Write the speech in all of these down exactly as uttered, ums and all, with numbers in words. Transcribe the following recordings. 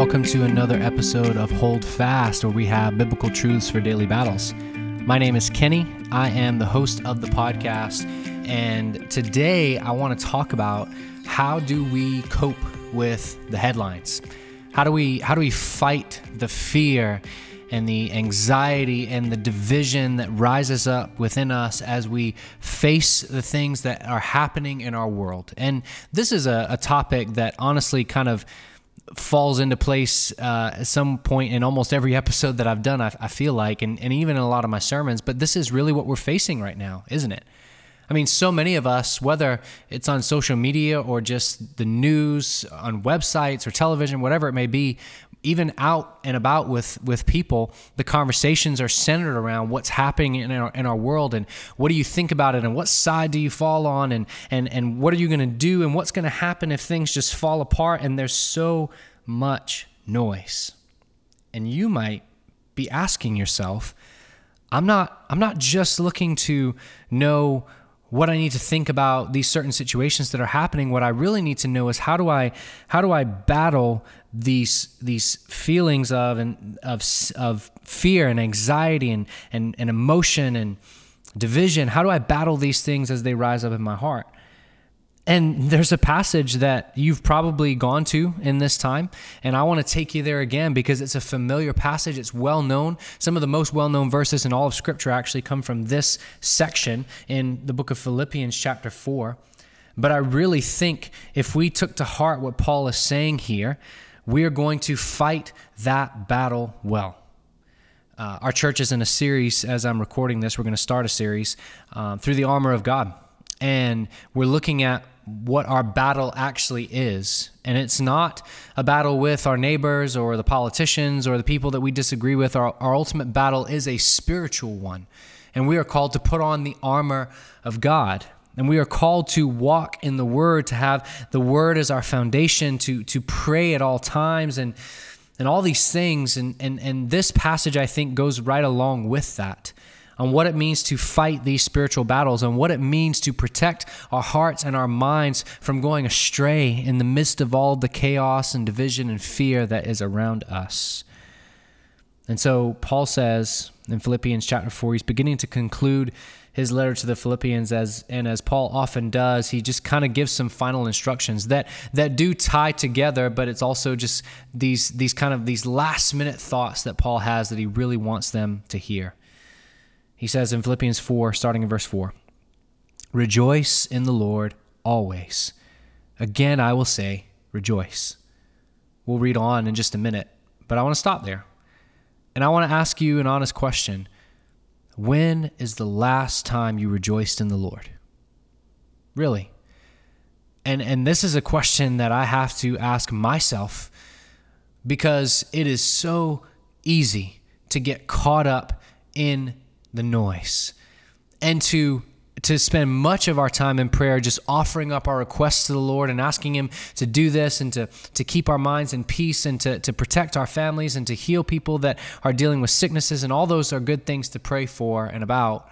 Welcome to another episode of Hold Fast, where we have biblical truths for daily battles. My name is Kenny. I am the host of the podcast, and today I want to talk about how do we cope with the headlines? How do we how do we fight the fear and the anxiety and the division that rises up within us as we face the things that are happening in our world? And this is a, a topic that honestly kind of falls into place uh, at some point in almost every episode that I've done, I, I feel like, and, and even in a lot of my sermons, but this is really what we're facing right now, isn't it? I mean, so many of us, whether it's on social media or just the news, on websites or television, whatever it may be, even out and about with, with people, the conversations are centered around what's happening in our, in our world, and what do you think about it, and what side do you fall on, and, and, and what are you going to do, and what's going to happen if things just fall apart, and there's so much noise. And you might be asking yourself, I'm not, I'm not just looking to know what I need to think about these certain situations that are happening. What I really need to know is how do I how do I battle these these feelings of and of of fear and anxiety and and, and emotion and division? How do I battle these things as they rise up in my heart? And there's a passage that you've probably gone to in this time, and I want to take you there again because it's a familiar passage. It's well known. Some of the most well-known verses in all of Scripture actually come from this section in the book of Philippians chapter four. But I really think if we took to heart what Paul is saying here, we are going to fight that battle well. Uh, our church is in a series, as I'm recording this, we're going to start a series um, through the armor of God. And we're looking at what our battle actually is. And it's not a battle with our neighbors or the politicians or the people that we disagree with. Our, our ultimate battle is a spiritual one. And we are called to put on the armor of God. And we are called to walk in the Word, to have the Word as our foundation, to, to pray at all times and, and all these things. And, and, and this passage, I think, goes right along with that, on what it means to fight these spiritual battles, and what it means to protect our hearts and our minds from going astray in the midst of all the chaos and division and fear that is around us. And so Paul says in Philippians chapter four, he's beginning to conclude his letter to the Philippians, as and as Paul often does, he just kind of gives some final instructions that that do tie together, but it's also just these these kind of these last minute thoughts that Paul has that he really wants them to hear. He says in Philippians four, starting in verse four, "Rejoice in the Lord always. Again, I will say, rejoice." We'll read on in just a minute, but I want to stop there. And I want to ask you an honest question. When is the last time you rejoiced in the Lord? Really? And and this is a question that I have to ask myself, because it is so easy to get caught up in the noise, and to to spend much of our time in prayer just offering up our requests to the Lord and asking Him to do this, and to to keep our minds in peace, and to, to protect our families, and to heal people that are dealing with sicknesses, and all those are good things to pray for and about.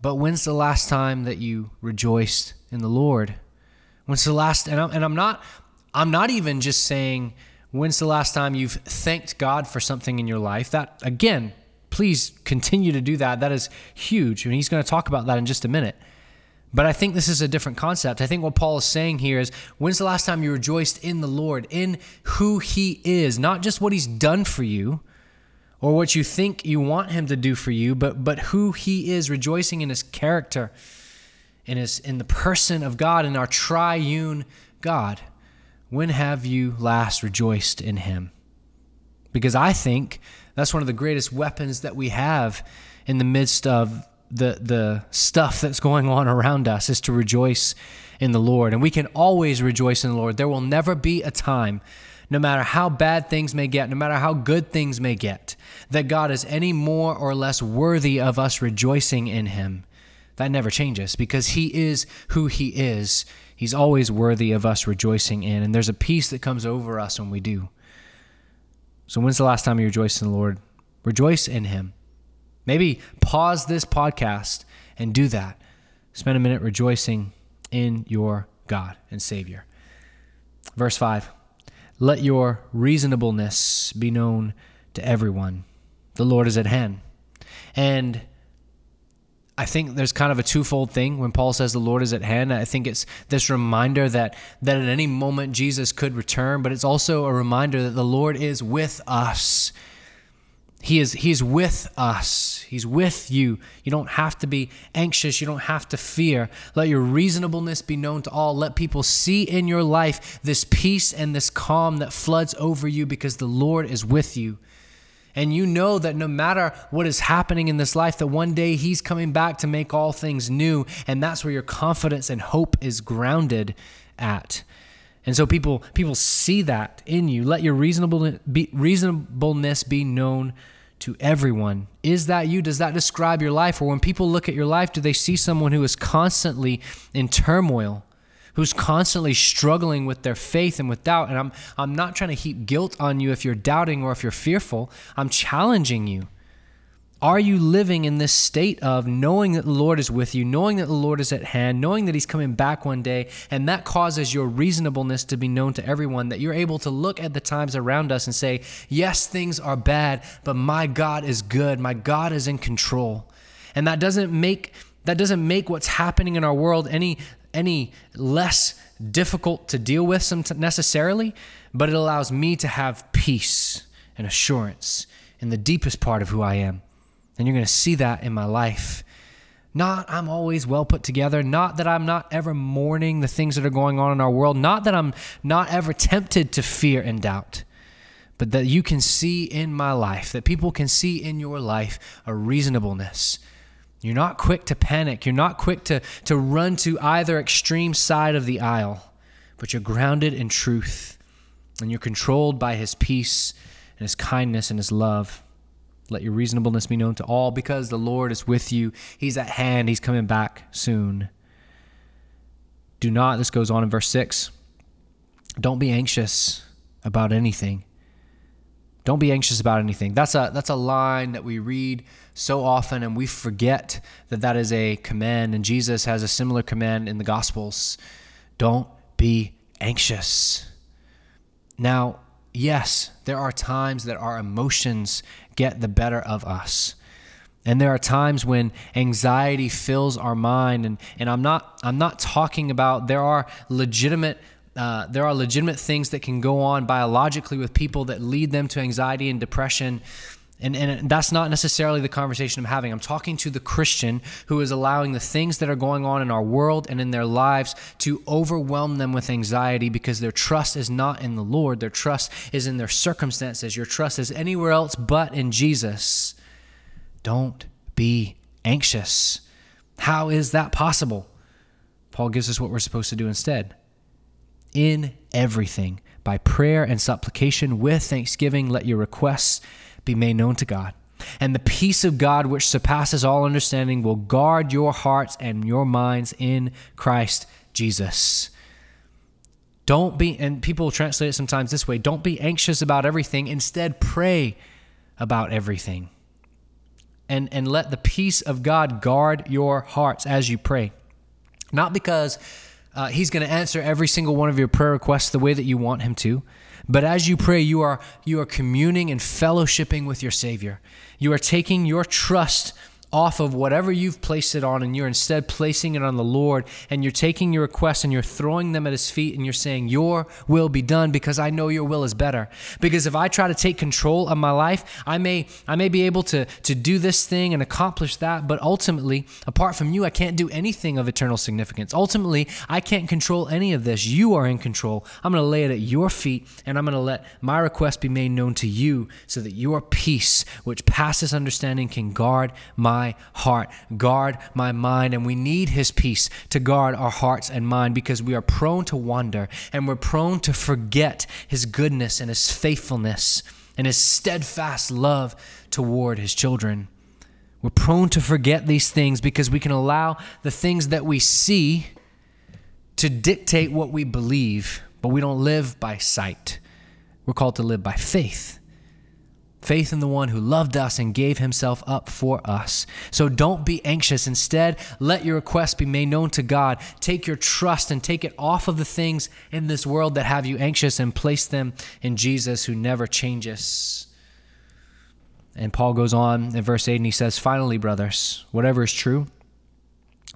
But when's the last time that you rejoiced in the Lord? When's the last, and I'm, and I'm not I'm not even just saying when's the last time you've thanked God for something in your life? That, again, please continue to do that. That is huge. And he's going to talk about that in just a minute. But I think this is a different concept. I think what Paul is saying here is, when's the last time you rejoiced in the Lord, in who He is, not just what He's done for you or what you think you want Him to do for you, but but who He is, rejoicing in His character, in His in the person of God, in our triune God. When have you last rejoiced in Him? Because I think that's one of the greatest weapons that we have in the midst of the the stuff that's going on around us, is to rejoice in the Lord. And we can always rejoice in the Lord. There will never be a time, no matter how bad things may get, no matter how good things may get, that God is any more or less worthy of us rejoicing in Him. That never changes, because He is who He is. He's always worthy of us rejoicing in. And there's a peace that comes over us when we do. So when's the last time you rejoiced in the Lord? Rejoice in Him. Maybe pause this podcast and do that. Spend a minute rejoicing in your God and Savior. Verse five, Let your reasonableness be known to everyone. The Lord is at hand. And I think there's kind of a twofold thing when Paul says the Lord is at hand. I think it's this reminder that, that at any moment Jesus could return, but it's also a reminder that the Lord is with us. He is, he's with us. He's with you. You don't have to be anxious. You don't have to fear. Let your reasonableness be known to all. Let people see in your life this peace and this calm that floods over you because the Lord is with you. And you know that no matter what is happening in this life, that one day he's coming back to make all things new. And that's where your confidence and hope is grounded at. And so people people see that in you. Let your reasonable be, reasonableness be known to everyone. Is that you? Does that describe your life? Or when people look at your life, do they see someone who is constantly in turmoil, who's constantly struggling with their faith and with doubt? And I'm, I'm not trying to heap guilt on you if you're doubting or if you're fearful. I'm challenging you. Are you living in this state of knowing that the Lord is with you, knowing that the Lord is at hand, knowing that he's coming back one day, and that causes your reasonableness to be known to everyone, that you're able to look at the times around us and say, yes, things are bad, but my God is good. My God is in control. And that doesn't make, that doesn't make what's happening in our world any any less difficult to deal with necessarily, but it allows me to have peace and assurance in the deepest part of who I am. And you're going to see that in my life. Not I'm always well put together, not that I'm not ever mourning the things that are going on in our world, not that I'm not ever tempted to fear and doubt, but that you can see in my life, that people can see in your life a reasonableness. You're not quick to panic. You're not quick to, to run to either extreme side of the aisle, but you're grounded in truth and you're controlled by his peace and his kindness and his love. Let your reasonableness be known to all because the Lord is with you. He's at hand. He's coming back soon. Do not, this goes on in verse six, don't be anxious about anything. Don't be anxious about anything. That's a, that's a line that we read so often and we forget that that is a command, and Jesus has a similar command in the Gospels. Don't be anxious. Now, yes, there are times that our emotions get the better of us. And there are times when anxiety fills our mind. And, and I'm not, I'm not talking about, there are legitimate Uh, there are legitimate things that can go on biologically with people that lead them to anxiety and depression. And, and that's not necessarily the conversation I'm having. I'm talking to the Christian who is allowing the things that are going on in our world and in their lives to overwhelm them with anxiety because their trust is not in the Lord. Their trust is in their circumstances. Your trust is anywhere else but in Jesus. Don't be anxious. How is that possible? Paul gives us what we're supposed to do instead. In everything, by prayer and supplication, with thanksgiving, let your requests be made known to God. And the peace of God, which surpasses all understanding, will guard your hearts and your minds in Christ Jesus. Don't be, and people translate it sometimes this way, don't be anxious about everything. Instead, pray about everything. And, and let the peace of God guard your hearts as you pray. Not because Uh, he's going to answer every single one of your prayer requests the way that you want him to. But as you pray, you are, you are communing and fellowshipping with your Savior. You are taking your trust off of whatever you've placed it on, and you're instead placing it on the Lord, and you're taking your requests and you're throwing them at his feet, and you're saying, your will be done, because I know your will is better. Because if I try to take control of my life, I may I may be able to, to do this thing and accomplish that, but ultimately, apart from you, I can't do anything of eternal significance. Ultimately, I can't control any of this. You are in control. I'm going to lay it at your feet, and I'm going to let my request be made known to you so that your peace, which passes understanding, can guard my My heart, guard my mind. And we need his peace to guard our hearts and mind, because we are prone to wander and we're prone to forget his goodness and his faithfulness and his steadfast love toward his children. We're prone to forget these things because we can allow the things that we see to dictate what we believe, but we don't live by sight. We're called to live by faith. Faith in the one who loved us and gave himself up for us. So don't be anxious. Instead, let your requests be made known to God. Take your trust and take it off of the things in this world that have you anxious and place them in Jesus who never changes. And Paul goes on in verse eight and he says, finally, brothers, whatever is true,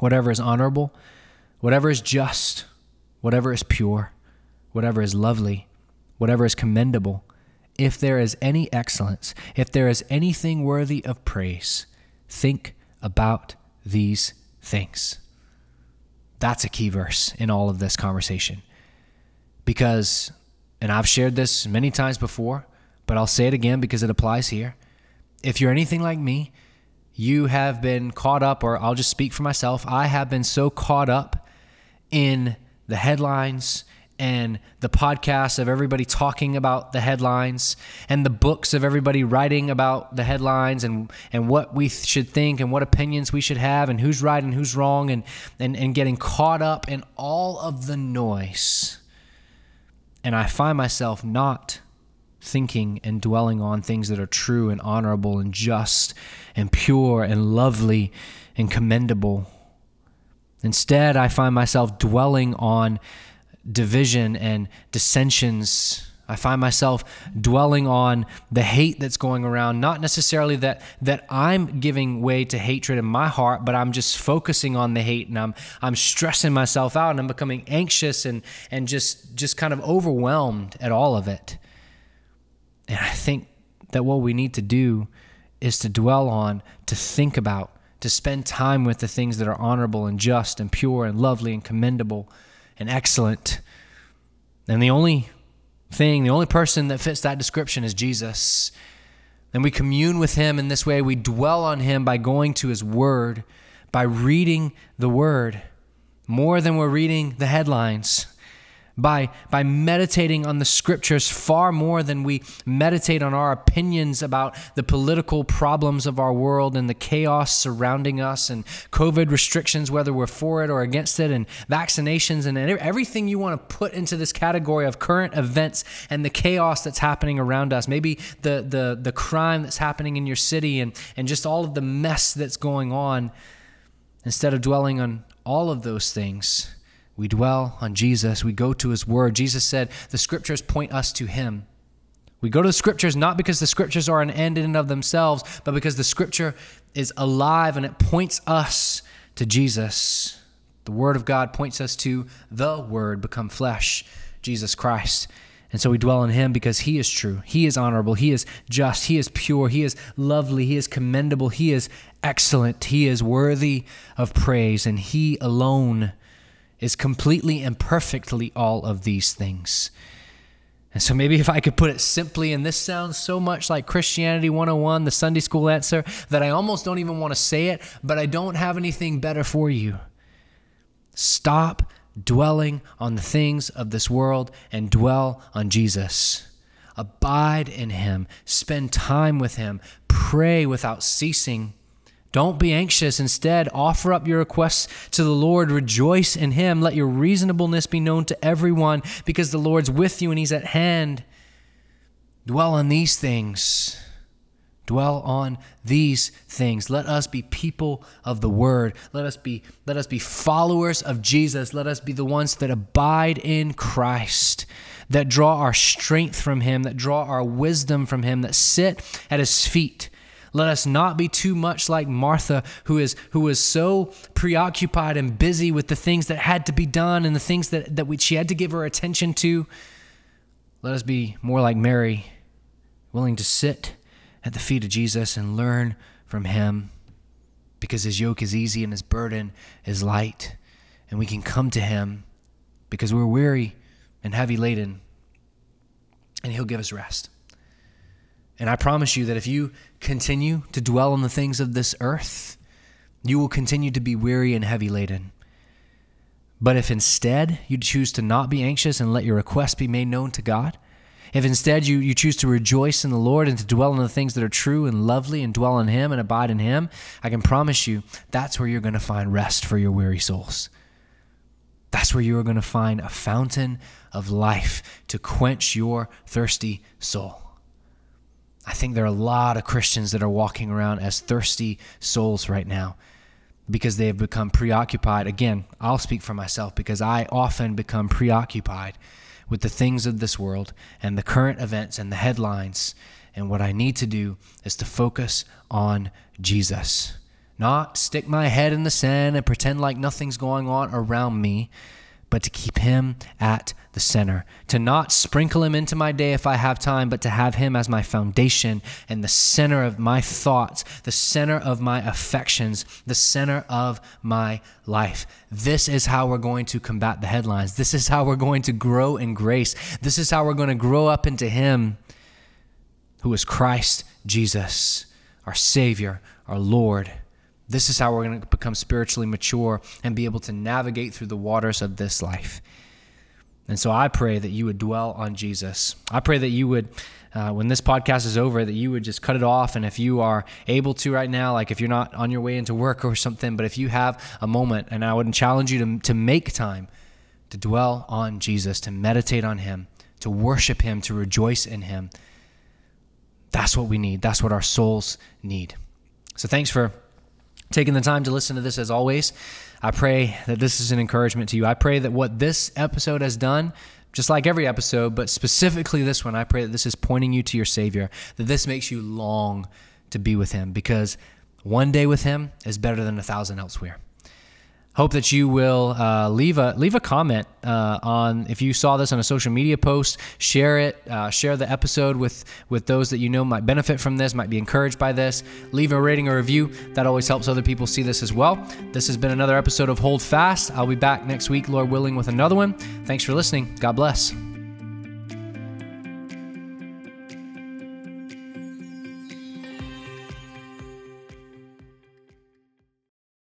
whatever is honorable, whatever is just, whatever is pure, whatever is lovely, whatever is commendable, if there is any excellence, if there is anything worthy of praise, think about these things. That's a key verse in all of this conversation. Because, and I've shared this many times before, but I'll say it again because it applies here. If you're anything like me, you have been caught up, or I'll just speak for myself, I have been so caught up in the headlines and the podcasts of everybody talking about the headlines and the books of everybody writing about the headlines and, and what we should think and what opinions we should have and who's right and who's wrong and, and, and getting caught up in all of the noise. And I find myself not thinking and dwelling on things that are true and honorable and just and pure and lovely and commendable. Instead, I find myself dwelling on division and dissensions. I find myself dwelling on the hate that's going around, not necessarily that that I'm giving way to hatred in my heart, but I'm just focusing on the hate and I'm I'm stressing myself out and I'm becoming anxious and and just just kind of overwhelmed at all of it. And I think that what we need to do is to dwell on, to think about, to spend time with the things that are honorable and just and pure and lovely and commendable and excellent. And the only thing, the only person that fits that description is Jesus. And we commune with him in this way. We dwell on him by going to his word, by reading the word more than we're reading the headlines, by, by meditating on the scriptures far more than we meditate on our opinions about the political problems of our world and the chaos surrounding us and COVID restrictions, whether we're for it or against it, and vaccinations and everything you want to put into this category of current events and the chaos that's happening around us. Maybe the the, the crime that's happening in your city and, and just all of the mess that's going on. Instead of dwelling on all of those things, we dwell on Jesus. We go to his word. Jesus said, the scriptures point us to him. We go to the scriptures not because the scriptures are an end in and of themselves, but because the scripture is alive and it points us to Jesus. The word of God points us to the word become flesh, Jesus Christ. And so we dwell on him because he is true. He is honorable. He is just. He is pure. He is lovely. He is commendable. He is excellent. He is worthy of praise, and he alone is completely and perfectly all of these things. And so maybe if I could put it simply, and this sounds so much like Christianity one oh one, the Sunday school answer, that I almost don't even want to say it, but I don't have anything better for you. Stop dwelling on the things of this world and dwell on Jesus. Abide in him. Spend time with him. Pray without ceasing. Don't be anxious. Instead, offer up your requests to the Lord. Rejoice in him. Let your reasonableness be known to everyone, because the Lord's with you and he's at hand. Dwell on these things. Dwell on these things. Let us be people of the word. Let us be, let us be followers of Jesus. Let us be the ones that abide in Christ, that draw our strength from him, that draw our wisdom from him, that sit at his feet. Let us not be too much like Martha, who is who is so preoccupied and busy with the things that had to be done and the things that, that we, she had to give her attention to. Let us be more like Mary, willing to sit at the feet of Jesus and learn from him, because his yoke is easy and his burden is light. And we can come to him because we're weary and heavy laden, and he'll give us rest. And I promise you that if you continue to dwell on the things of this earth, you will continue to be weary and heavy laden. But if instead you choose to not be anxious and let your requests be made known to God, if instead you, you choose to rejoice in the Lord and to dwell on the things that are true and lovely and dwell on him and abide in him, I can promise you that's where you're going to find rest for your weary souls. That's where you are going to find a fountain of life to quench your thirsty soul. I think there are a lot of Christians that are walking around as thirsty souls right now because they have become preoccupied. Again, I'll speak for myself because I often become preoccupied with the things of this world and the current events and the headlines. And what I need to do is to focus on Jesus, not stick my head in the sand and pretend like nothing's going on around me, but to keep him at the center, to not sprinkle him into my day if I have time, but to have him as my foundation and the center of my thoughts, the center of my affections, the center of my life. This is how we're going to combat the headlines. This is how we're going to grow in grace. This is how we're going to grow up into him who is Christ Jesus, our Savior, our Lord. This is how we're going to become spiritually mature and be able to navigate through the waters of this life. And so I pray that you would dwell on Jesus. I pray that you would, uh, when this podcast is over, that you would just cut it off. And if you are able to right now, like if you're not on your way into work or something, but if you have a moment, and I would challenge you to, to make time to dwell on Jesus, to meditate on him, to worship him, to rejoice in him. That's what we need. That's what our souls need. So thanks for taking the time to listen to this as always. I pray that this is an encouragement to you. I pray that what this episode has done, just like every episode, but specifically this one, I pray that this is pointing you to your Savior, that this makes you long to be with him, because one day with him is better than a thousand elsewhere. Hope that you will uh, leave a leave a comment uh, on, if you saw this on a social media post, share it, uh, share the episode with, with those that you know might benefit from this, might be encouraged by this. Leave a rating or review. That always helps other people see this as well. This has been another episode of Hold Fast. I'll be back next week, Lord willing, with another one. Thanks for listening. God bless.